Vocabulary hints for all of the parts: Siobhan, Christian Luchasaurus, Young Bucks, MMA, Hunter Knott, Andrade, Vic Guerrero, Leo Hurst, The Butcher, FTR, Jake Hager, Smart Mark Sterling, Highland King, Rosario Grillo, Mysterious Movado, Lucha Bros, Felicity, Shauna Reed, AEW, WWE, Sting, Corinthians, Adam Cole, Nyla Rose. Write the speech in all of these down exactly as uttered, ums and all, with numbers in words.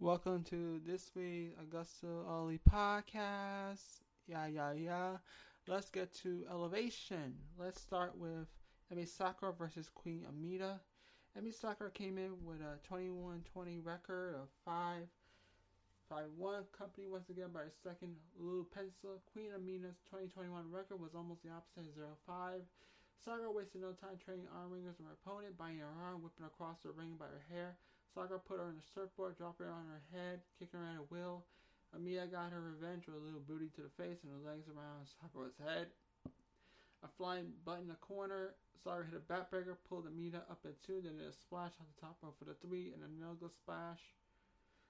Welcome to this week's Augusta Ollie podcast. Yeah, yeah, yeah. Let's get to Elevation. Let's start with Emi Sakura versus Queen Amita. Emi Sakura came in with a twenty-one twenty record of five by one company once again by her second Lulu Pencil. Queen Amina's twenty twenty-one record was almost the opposite of zero five. Sakura wasted no time trading arm wringers from her opponent, biting her arm, whipping her across the ring by her hair. Sakura put her on the surfboard, dropping her on her head, kicking her at her will. Amita got her revenge with a little booty to the face and her legs around Sakura's head. A flying butt in the corner, Sakura hit a backbreaker, pulled Amita up at two, then did a splash on the top rope for the three, and a no-go splash.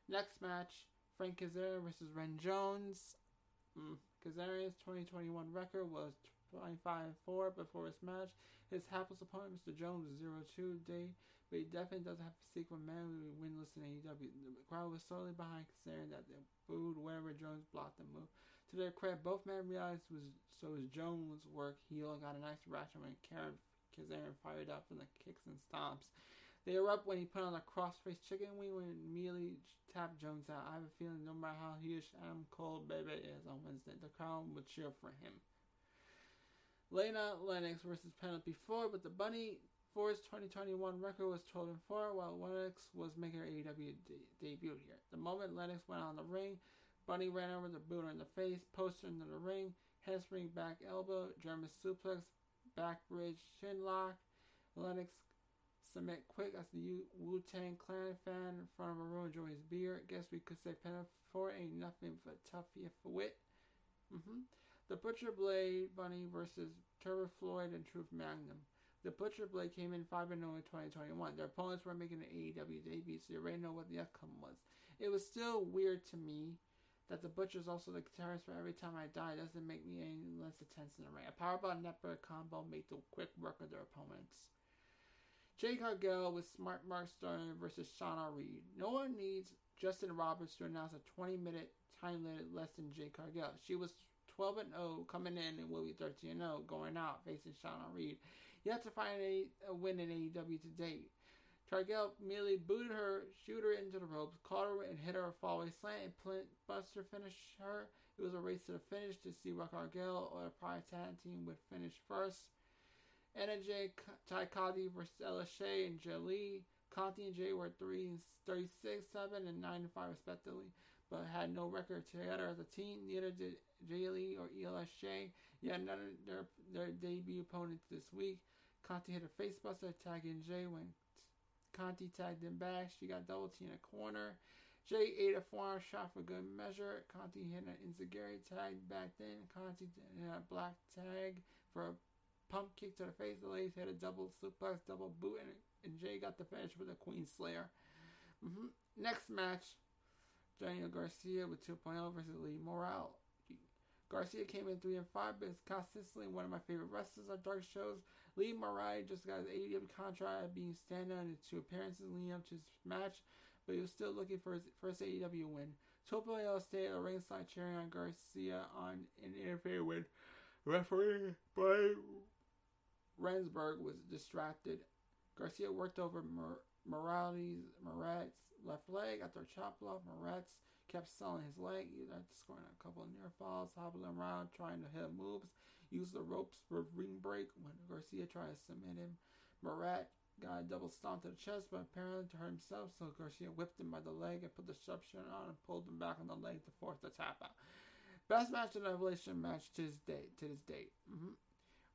Next match, Frank Kazarian versus Ren Jones. Mm. Kazarian's twenty twenty-one record was twenty-five and four before his match. His hapless opponent, Mister Jones, was zero two day, but he definitely doesn't have to seek one man who would win listening to A E W. The crowd was solely behind Kazarian that they booed whenever Jones blocked the move. To their credit, both men realized it was so was Jones' work. Heel got a nice reaction when Karen Kazarian fired up from the kicks and stomps. They erupt when he put on a cross-faced chicken wing and immediately tapped Jones out. I have a feeling no matter how huge Adam Cole baby is on Wednesday, the crowd would cheer for him. Lana Lennox versus Penelope Ford with the Bunny. Ford's twenty twenty-one record was twelve and four, while Lennox was making her A E W de- debut here. The moment Lennox went on the ring, Bunny ran over the boot in the face, posted into the ring, handspring back elbow, German suplex, back bridge, shin lock. Lennox submit quick as the Wu-Tang Clan fan in front of a room enjoying his beer. Guess we could say Penelope Ford ain't nothing but tough if wit. Mm-hmm. The Butcher Blade Bunny versus Turbo Floyd and Truth Magnum. The Butcher Blade came in five and oh in twenty twenty-one. Their opponents were making an A E W debut, so you already know what the outcome was. It was still weird to me that the Butcher is also the guitarist for Every Time I Die. It doesn't make me any less intense in the ring. A powerbomb network combo made the quick work of their opponents. Jay Cargill with Smart Mark Sterling versus Shauna Reed. No one needs Justin Roberts to announce a twenty-minute time limit less than Jay Cargill. She was twelve and oh coming in and will be thirteen and oh going out facing Shauna Reed. You have to find a, a win in A E W to date. Cargill merely booted her, shoot her into the ropes, caught her and hit her a fallaway slant and plant buster finish her. It was a race to the finish to see what Cargill or the prior tag team would finish first. Anna Jay, Tay Conti versus Ella Shea and Jolie. Conti and Jay were thirty-six, seven, and nine and five respectively, but had no record together as a team. Neither did Jaylee or E L S J, yet none of their, their debut opponents this week. Conti hit a facebuster, tagging Jay when Conti tagged him back. She got double T in a corner. Jay ate a forearm shot for good measure. Conti hit an Inzaguri tag back then. Conti hit a black tag for a pump kick to the face. The ladies hit a double suplex, double boot, and, and Jay got the finish with a Queen Slayer. Mm-hmm. Next match, Daniel Garcia with two point oh versus Lee Morale. Garcia came in three and five, but is consistently one of my favorite wrestlers on dark shows. Lee Morale just got his A E W contract, being standout in two appearances leading up to his match, but he was still looking for his first A E W win. two point oh stayed at the ringside cheering on Garcia on an interview with referee Brian Rensburg was distracted. Garcia worked over Mor- Morales Moret's left leg after a chop block. Moret's kept selling his leg, either scoring a couple of near falls, hobbling around, trying to hit moves, used the ropes for ring break when Garcia tried to submit him. Moret got a double stomp to the chest, but apparently to hurt himself, so Garcia whipped him by the leg and put the sharpshooter on and pulled him back on the leg to force the tap out. Best match in the Revelation match to this date. To this date. Mm-hmm.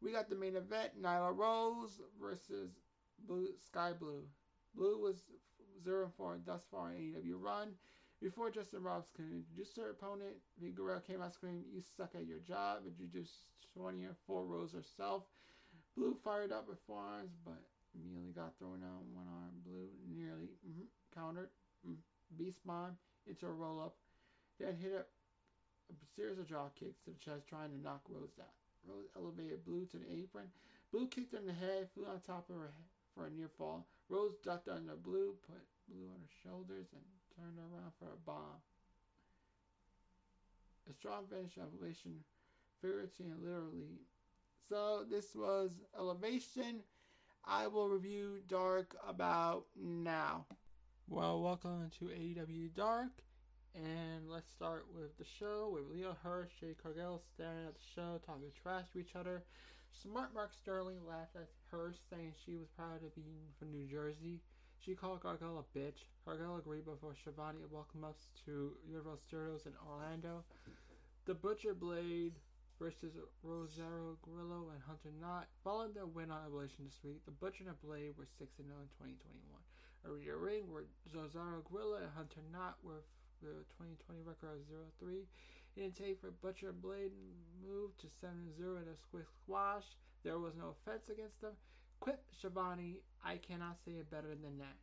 We got the main event, Nyla Rose versus Blue, Sky Blue. Blue was zero and four thus far in A E W run. Before Justin Roberts could introduce her opponent, Vic Guerrero came out screaming, "You suck at your job," and introduced twenty and four Rose herself. Blue fired up with forearms, but immediately got thrown out in one arm. Blue nearly mm-hmm, countered mm, Beast Bomb into a roll-up, then hit a, a series of jaw kicks to the chest, trying to knock Rose down. Rose elevated Blue to the apron. Blue kicked her in the head, flew on top of her head for a near fall. Rose ducked under Blue, put Blue on her shoulders, and turned around for a bomb. A strong finish, elevation, figuratively and literally. So this was Elevation. I will review Dark about now. Well, welcome to A E W Dark, and let's start with the show with Leo Hurst, Jay Cargill staring at the show, talking trash to each other. Smart Mark Sterling laughed at Hurst, saying she was proud of being from New Jersey. She called Cargill a bitch. Cargill agreed before Shivani welcomed us to Universal Studios in Orlando. The Butcher Blade versus Rosario Grillo and Hunter Knott. Following their win on Evolution this week, the Butcher and Blade were six and oh in twenty twenty-one. A rear ring where Rosario Grillo and Hunter Knott were with a twenty twenty record of zero three. In tape for Butcher and Blade moved to seven and oh in a squish squash. There was no offense against them. Quip Shivani, I cannot say it better than that.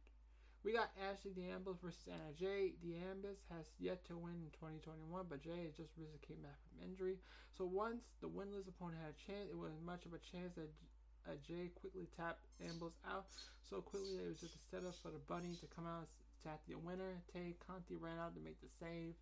We got Ashley D'Ambrose versus Anna Jay. D'Ambrose has yet to win in twenty twenty-one, but Jay has just recently came back from injury. So once the winless opponent had a chance, it wasn't much of a chance that uh, Jay quickly tapped D'Ambrose out. So quickly, it was just a setup for the Bunny to come out and tap the winner. Tay Conti ran out to make the save.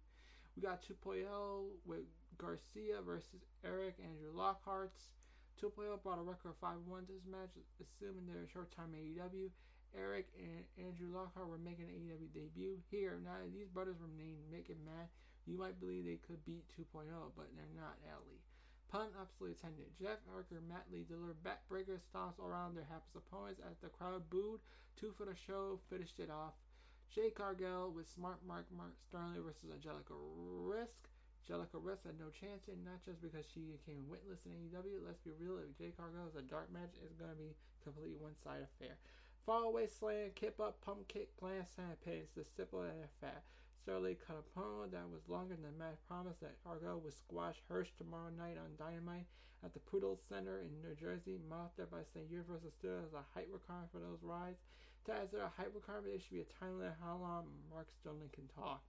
We got two point oh with Garcia versus Eric Andrew Lockhart's. two point oh brought a record of five and one to this match, assuming they're a short-time A E W. Eric and Andrew Lockhart were making an A E W debut here. Now, these brothers were named Mick and Matt. You might believe they could beat two point oh, but they're not, Alley. Pun obviously attended. Jeff Parker, Matt Lee delivered backbreaker stomps around their hapless opponents as the crowd booed. Two for the show, finished it off. Jay Cargill with Smart Mark, Mark Sterling versus Angelica Risk. Angelica Risk had no chance, and not just because she became witless in A E W. Let's be real, if Jay Cargill is a dark match, it's going to be a completely one-sided affair. Fallaway slam, kip up, pump kick, glance, and pace, the simple and the fat. Sterling cut a promo that was longer than Matt promised that Cargill would squash Hirsch tomorrow night on Dynamite at the Poodle Center in New Jersey, mouthed up by saying Universal still has a height requirement for those rides. To answer a height requirement, it should be a time limit how long Mark Sterling can talk.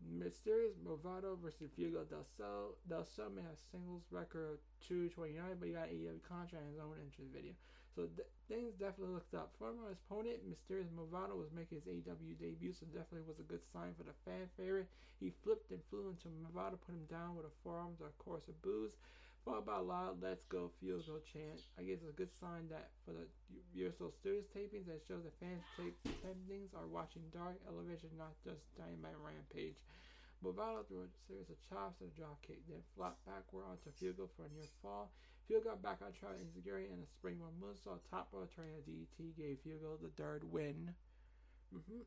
Mysterious Movado versus Fuego Del Sol. Del Sol may have singles record of two twenty-nine, but he got an A E W contract in his own entrance video. So th- things definitely looked up. Former opponent, Mysterious Movado, was making his A E W debut, so definitely was a good sign for the fan favorite. He flipped and flew into Movado, put him down with a forearm to a chorus of boos, followed by a loud "Let's go Fuego" chant. I guess it's a good sign that for the Universal Studios tapings that shows that fans take tapings are watching Dark Elevation, not just Dynamite Rampage. Movado threw a series of chops and a drop kick, then flopped backward onto Fuego for a near fall. Fuego got back on track in Zaguri and a springboard moonsault, top row turning a D D T gave Fuego the third win. Mm-hmm.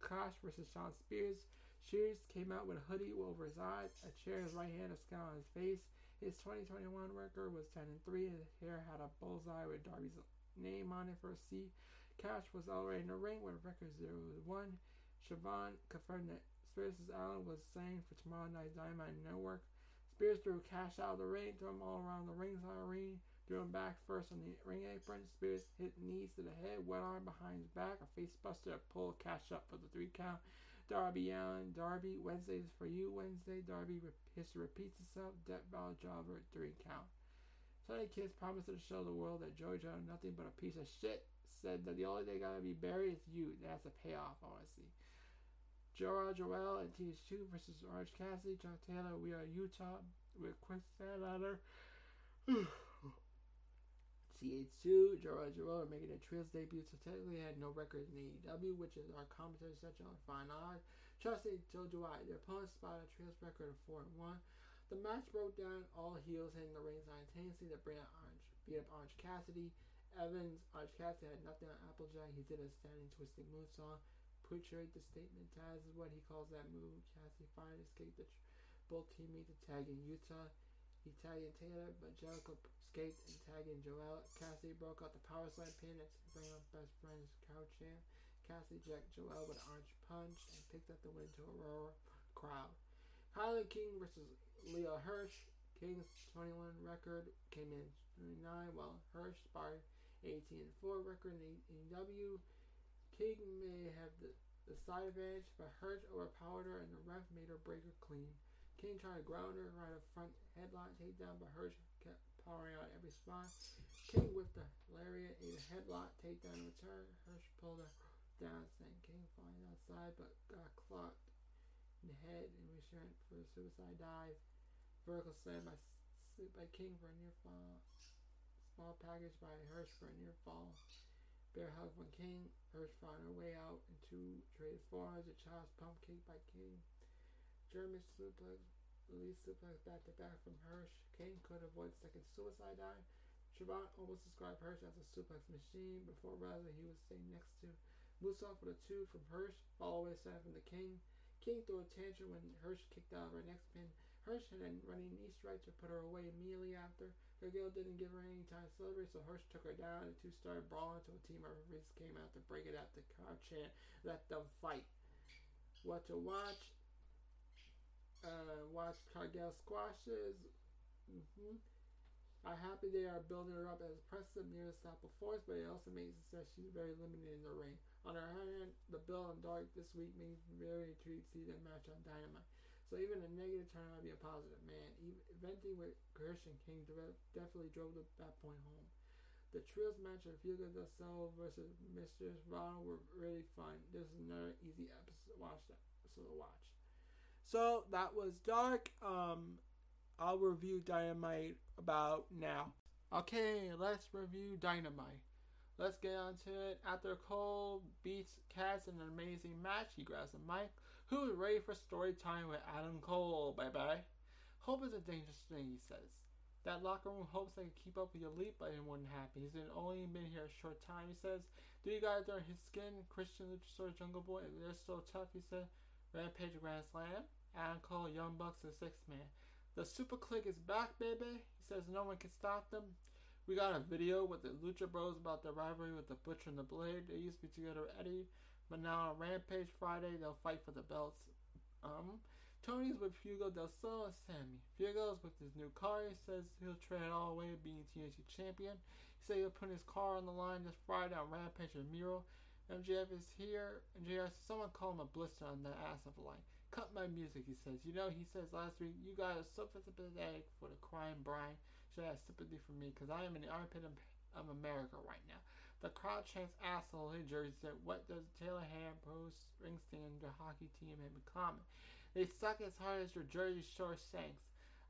Kosh versus Shawn Spears. Spears came out with a hoodie over his eyes, a chair in his right hand, a scowl on his face. His twenty twenty-one record was ten and three, and his hair had a bullseye with Darby's name on it for a C. Kosh was already in the ring with record zero one. Siobhan confirmed that Spears' Allen was saying for tomorrow night's Dynamite Network. Spears threw Cash out of the ring, threw him all around the ringside ring, threw him back first on the ring apron. Spears hit knees to the head, wet arm behind his back, a face buster that pulled Cash up for the three count. Darby Allin, Darby, Wednesday's for you, Wednesday, Darby, history repeats itself, death battle driver, three count. Sonny Kiss promised to show the world that Georgia is nothing but a piece of shit, said that the only thing gotta be buried is you. That's a payoff, honestly. Joel Joel and T H two versus Orange Cassidy. Chuck Taylor, we are Utah with Chris Sandler. T H two, Joel Joel are making their trio's debut, so technically had no record in A E W, which is our commentary section on Fine Odds. Trusty Joe Dwight, their opponent spotted a trio's record of four and one. The match broke down, all heels hitting the ring simultaneously to bring up Orange, beat up Orange Cassidy. Evans, Orange Cassidy had nothing on Applejack, he did a standing twisting moonsault. Portrayed the statement Taz is what he calls that move. Cassidy finally escaped the tr- both teammates to tag in Utah. He tagged in Taylor, but Jericho escaped and tagged in Joel. Cassidy broke out the power slam pin and sprang on best friend's crowd champ. Cassidy jacked Joel with an orange punch and picked up the win to a roar crowd. Highland King versus Leo Hurst. King's twenty-one record came in twenty-nine, while Hurst sparred eighteen and four record in A E W. King may have the, the side advantage, but Hurst overpowered her and the ref made her break her clean. King tried to ground her right a front headlock takedown, but Hurst kept powering out every spot. King with the lariat in a headlock takedown in return. Hurst pulled her down, sent King flying outside, but got clocked in the head and returned for a suicide dive. Vertical slam by, by King for a near fall. Small package by Hurst for a near fall. Bear hugged one King. Hurst found her way out and two traded forearms. A child's pump kick by King. German suplex. Release suplex back to back from Hurst. King could avoid second suicide dive. Shabbat almost described Hurst as a suplex machine. Before rising, he was sitting next to Musoff with a two from Hurst. Follow away side from the King. King threw a tantrum when Hurst kicked out of her next pin. Hurst had a running knee strike to put her away immediately after. Cargill didn't give her any time to celebrate, so Hurst took her down and the two started brawling until a team of referees came out to break it out. The crowd chant, "Let them fight." What to watch? Uh, watch Cargill squashes. Mm-hmm. I'm happy they are building her up as impressive near unstoppable force, but it also makes it so she's very limited in the ring. On her hand, the build on Dark this week made me very intrigued to see that match on Dynamite. So even a negative turn might be a positive, man. Even eventing with Hurst and King definitely drove the, that point home. The trios match of Fuego Del Sol versus Mysterious Movado were really fun. This is another easy episode to watch. That, so to watch. So that was Dark. Um... I'll review Dynamite about now. Okay, let's review Dynamite. Let's get on to it. After Cole beats Cass in an amazing match, he grabs the mic. Who's ready for story time with Adam Cole, bye-bye? Hope is a dangerous thing, he says. That locker room hopes they can keep up with the Elite, but it wouldn't happen. He's only been here a short time, he says. Do you guys are his skin, Christian Luchasaurus, Jungle Boy, if they're so tough, he said. Rampage, Grand Slam, Adam Cole, Young Bucks, and Six Man. The Super Clique is back, baby. He says no one can stop them. We got a video with the Lucha Bros about their rivalry with the Butcher and the Blade. They used to be together with Eddie, but now on Rampage Friday, they'll fight for the belts. Um, Tony's with Fuego Del Sol and Sammy. Fuego's with his new car. He says he'll trade it all away, being T N T champion. He says he'll put his car on the line this Friday on Rampage with Miro. M J F is here, and J R says, someone call him a blister on the ass of life. Cut my music, he says. You know, he says last week, you guys are so sympathetic for the crying Brian. Should have sympathy for me, because I am in the armpit of America right now. The crowd chants asshole in Jersey said, what does Taylor Ham, Bruce Springsteen, and the hockey team have in common? They suck as hard as your Jersey Shore shanks.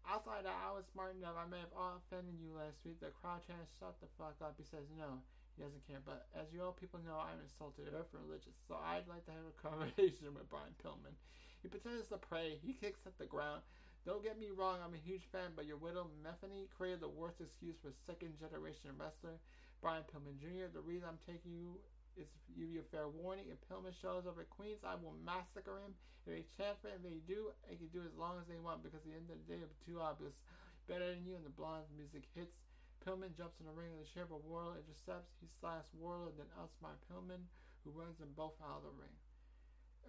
Outside that, I was smart enough, I may have all offended you last week. The crowd chants, shut the fuck up. He says, no. He doesn't care, but as you all people know, I'm insulted earth religious, so I'd like to have a conversation with Brian Pillman. He pretends to pray. He kicks at the ground. Don't get me wrong, I'm a huge fan, but your widow, Metheny, created the worst excuse for second-generation wrestler Brian Pillman Junior The reason I'm taking you is to give you a fair warning. If Pillman shows up at Queens, I will massacre him. If they chant for him, they do, they can do as long as they want, because at the end of the day, I'm too obvious. Better than you, and the blonde's music hits. Pillman jumps in the ring of the chair, but Warlord intercepts. He slaps Warlord, then outs by Pillman, who runs them both out of the ring.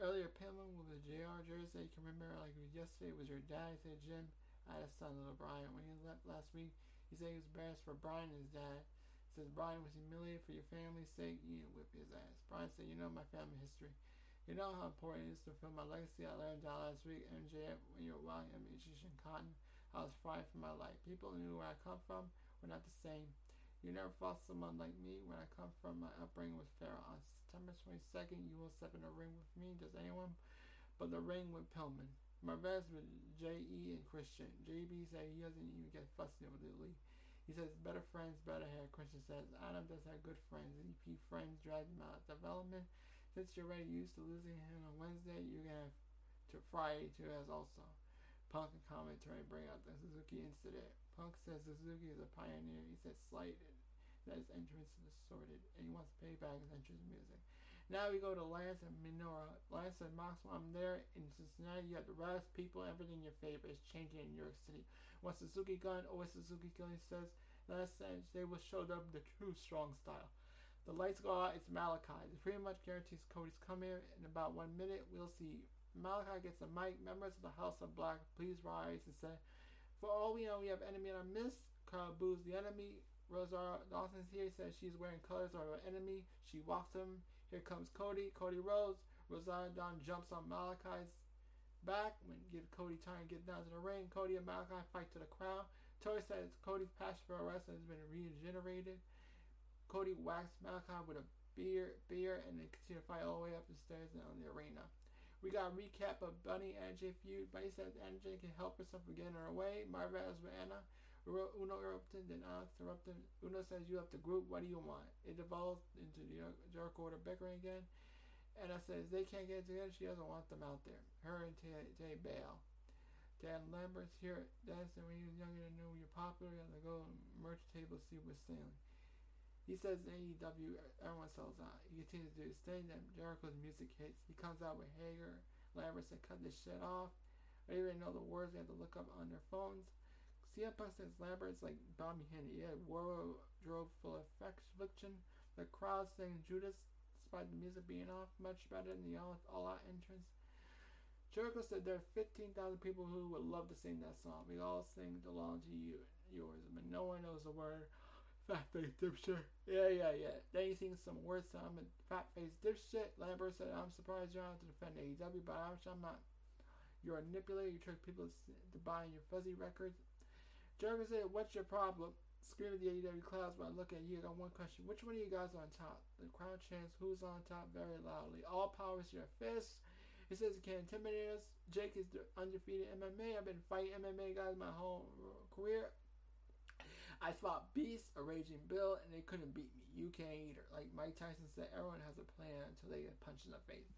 Earlier, Pillman with the J R jersey, you can remember like yesterday, it was your dad. He said, Jim, I had a son, little Brian. When he left last week, he said he was embarrassed for Brian and his dad. He says, Brian was humiliated for your family's sake. You didn't whip his ass. Brian said, you know my family history. You know how important it is to fulfill my legacy. I learned that last week. M J F, when you were wild, I'm Egyptian cotton. I was fried for my life. People knew where I come from. We're not the same. You never fought someone like me. When I come from, my upbringing was fair. On September twenty-second, you will step in the ring with me. Does anyone? But the ring with Pillman. My vets with J E and Christian. J B said he doesn't even get fussed with the league. He says, better friends, better hair. Christian says, Adam does have good friends. E P friends drive him out of development. Since you're already used to losing him on Wednesday, you're going to have to Friday to us also. Punk and commentary bring out the Suzuki incident. Punk says Suzuki is a pioneer. He says slighted that his entrance is sorted, and he wants to pay back his entrance music. Now we go to Lance and Minoru. Lance said, Mox, while I'm there in Cincinnati, you have the rest, people, everything in your favor is changing in New York City. Once Suzuki gun, always Suzuki gun, he says. Lance says they will show them the true strong style. The lights go out, it's Malakai. It pretty much guarantees Cody's coming here in about one minute. We'll see. Malakai gets a mic. Members of the House of Black, please rise and say, for all we know, we have enemy in our midst. Crowd boos the enemy. Rosario Dawson's here. He says she's wearing colors of her enemy. She walks him. Here comes Cody. Cody Rhodes. Rosario Dawson jumps on Malakai's back. When give Cody time to get down to the ring, Cody and Malakai fight to the crowd. Tori says Cody's passion for wrestling has been regenerated. Cody whacks Malakai with a beer, beer, and they continue to fight all the way up the stairs and on the arena. We got a recap of Bunny and N J feud. Bunny says N J can help herself from getting her away. Marvez with Anna. Uno Erupton, then Onyx Erupton. Uno says, you have the group, what do you want? It devolves into the Jericho order bickering again. Anna says, they can't get together, she doesn't want them out there. Her and Tay, Tay bail. Dan Lambert's here, dancing when you was younger than knew you're popular, you have to go and merch table see what's sailing. He says in A E W, everyone sells out. He continues to do his thing, then Jericho's music hits. He comes out with Hager. Lambert said, cut this shit off. I didn't even know the words, they had to look up on their phones. C M Punk says Lambert's like Bobby Heenan. He had a wardrobe full of affliction. The crowd sang Judas, despite the music being off, much better than the all, all out entrance. Jericho said there are fifteen thousand people who would love to sing that song. We all sing along to you yours, but no one knows the word. Fat face dipshit. Yeah, yeah, yeah. Then he sings some words, so I'm a fat face dipshit. Lambert said, I'm surprised you're out to defend A E W, but I'm, I'm not. You're a manipulator. You trick people to buying your fuzzy records. Jericho said, what's your problem? Scream at the A E W clouds while I look at you. I got one question. Which one of you guys are on top? The crowd chants, who's on top? Very loudly. All powers your fists. He says he can't intimidate us. Jake is the undefeated M M A. I've been fighting M M A guys my whole career. I fought Beast, a Raging Bill, and they couldn't beat me. You can't either. Like Mike Tyson said, everyone has a plan until they get punched in the face.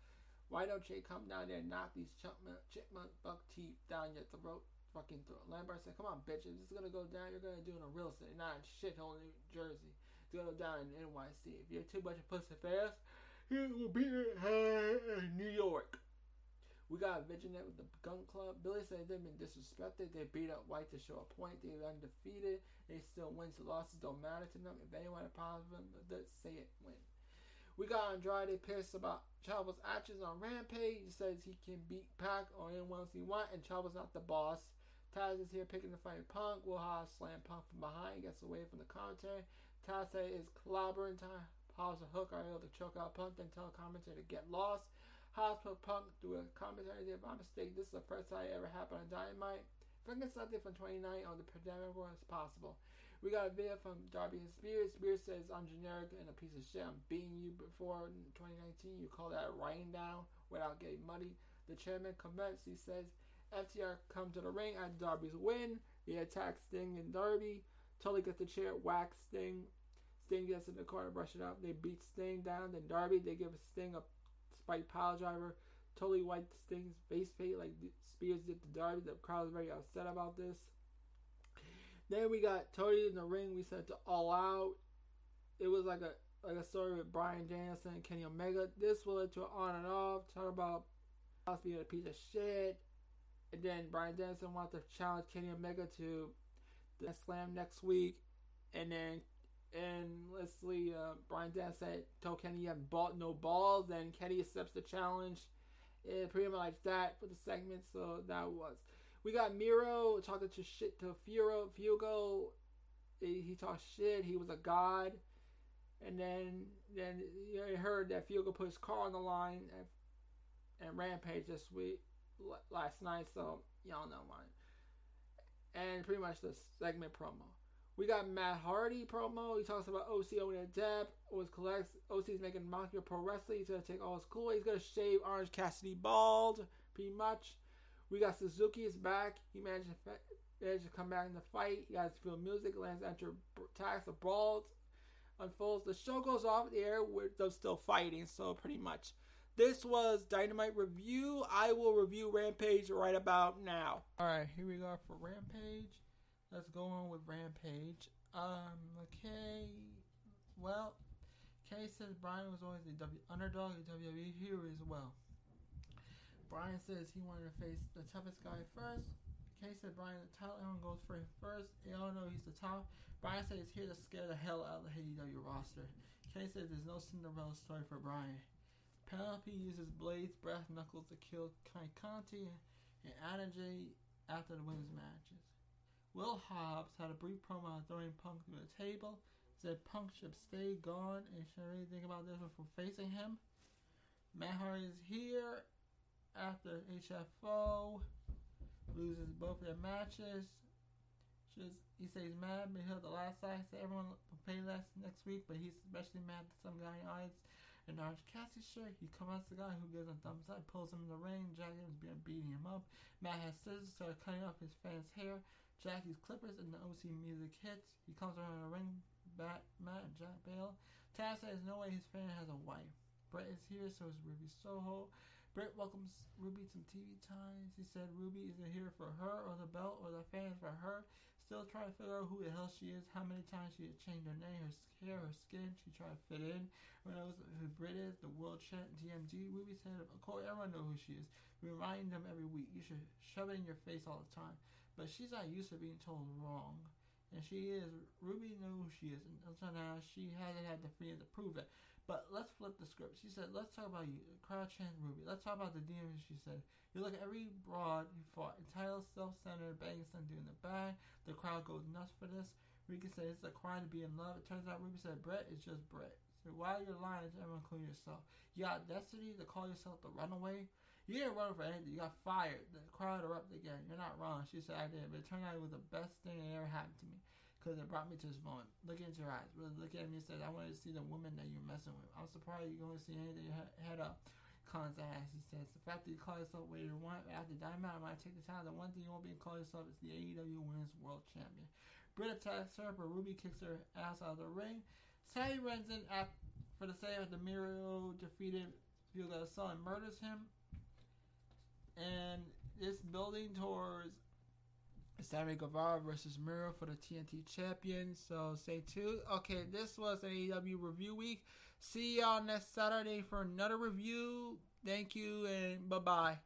Why don't Jay come down there and knock these chipmunk, chipmunk buck teeth down your throat? Fucking throat. Lambert said, come on, bitch. If this is going to go down, you're going to do it in real estate, not in shithole New Jersey. It's going to go down in N Y C. If you're too much of pussy fast, it will be in New York. We got a vision that with the Gun Club. Billy said they've been disrespected. They beat up White to show a point. They're undefeated. They still win, so losses don't matter to them. If anyone has a problem with them, say it win. We got Andrade pissed about Chavo's actions on Rampage. He says he can beat Pac or anyone else he wants, and Chavo's not the boss. Taz is here picking the fight with Punk. Will Hobbs slam Punk from behind. He gets away from the commentary. Taz is clobbering time. Hobbs and Hook are able to choke out Punk, then tell the commentary to get lost. Hobbs put Punk through a commentary. If I'm mistaken, this is the first time it ever happened on Dynamite. If I can get something from twenty-nine on the pandemic world, it's possible. We got a video from Darby and Spears. Spears says, I'm generic and a piece of shit. I'm beating you before twenty nineteen. You call that writing down without getting muddy. The chairman comments. He says, F T R come to the ring after Darby's win. He attacks Sting and Darby. Tully gets the chair, whacks Sting. Sting gets in the corner, brush it up. They beat Sting down. Then Darby, they give Sting a spike pile driver. Totally wiped Sting's face paint like Spears did to Darby. The crowd was very upset about this. Then we got Tony in the ring. We said to All Out. It was like a like a story with Bryan Danielson and Kenny Omega. This will lead to an on and off. Talk about us being a piece of shit. And then Bryan Danielson wanted to challenge Kenny Omega to the slam next week. And then And Leslie, uh, Brian Dan said, told Kenny, you haven't bought no balls. Then Kenny accepts the challenge. It pretty much like that for the segment. So that was. We got Miro talking to shit to Fuego. Fuego. He, he talked shit. He was a god. And then, then you know, you heard that Fuego put his car on the line and, and Rampage this week, last night. So y'all know mine. And pretty much the segment promo. We got Matt Hardy promo. He talks about O C owning a debt. Always collects. O C's making mockery of pro wrestling. He's going to take all his cool. He's going to shave Orange Cassidy bald, pretty much. We got Suzuki is back. He managed to, fa- managed to come back in the fight. He got his field music. Lance Archer attacks the bald. Unfolds. The show goes off the air with them still fighting, so pretty much. This was Dynamite Review. I will review Rampage right about now. Alright, here we go for Rampage. Let's go on with Rampage. Um, okay. Well, Kay says Brian was always the w- underdog in W W E here as well. Brian says he wanted to face the toughest guy first. Kay said Brian, the title everyone goes for him first. They all know he's the top. Brian says he's here to scare the hell out of the A E W roster. Kay says there's no Cinderella story for Brian. Penelope uses Blade's breath knuckles to kill Tay Conti and Anna Jay after the women's matches. Will Hobbs had a brief promo on throwing Punk through the table. Said Punk should stay gone and shouldn't really think about this before facing him. Matt Hardy is here after H F O loses both their matches. Just, he says he's mad, but he'll the last side. So everyone will pay less next week, but he's especially mad that some guy in the audience in Orange Cassidy shirt. He confronts the guy who gives a thumbs up, pulls him in the ring. Jagged has been beating him up. Matt has scissors, started cutting off his fan's hair. Jackie's Clippers and the O C music hits. He comes around the ring, bat, Matt, Jack Bale. Taz says no way his fan has a wife. Brett is here, so is Ruby Soho. Brett welcomes Ruby to T V Times. He said Ruby isn't here for her or the belt or the fans for her. Still trying to figure out who the hell she is, how many times she had changed her name, her hair, her skin. She tried to fit in. Everyone knows who Brett is, the world champ, T M G. Ruby said, of course, everyone knows who she is. Remind them every week. You should shove it in your face all the time. But she's not used to being told wrong. And she is. Ruby knew who she is. And until now, she hasn't had the freedom to prove it. But let's flip the script. She said, let's talk about you. The crowd chanted Ruby. Let's talk about the demon, she said. You look at every broad you fought. Entitled, self-centered, banging something in the back. The crowd goes nuts for this. Rika said, it's a crime to be in love. It turns out Ruby said, Brett is just Brett. So why are you lying to everyone, including yourself? You got destiny to call yourself the runaway? You didn't run for anything. You got fired. The crowd erupted again. You're not wrong. She said, I did. But it turned out it was the best thing that ever happened to me. Because it brought me to this moment. Look into your eyes. Really look at me and said, I wanted to see the woman that you're messing with. I'm surprised you're going to see anything you ha- head up. Khan's ass, he says. The fact that you call yourself what you want, after Diamond, I might take the time. The one thing you won't be call yourself is the A E W Women's World Champion. Britt attacks her, but Ruby kicks her ass out of the ring. Tay runs in at, for the save of the Miro defeated Fuego Del Sol and murders him. And this building towards Sammy Guevara versus Miro for the T N T champion. So stay tuned. Okay, this was an A E W review week. See y'all next Saturday for another review. Thank you and bye bye.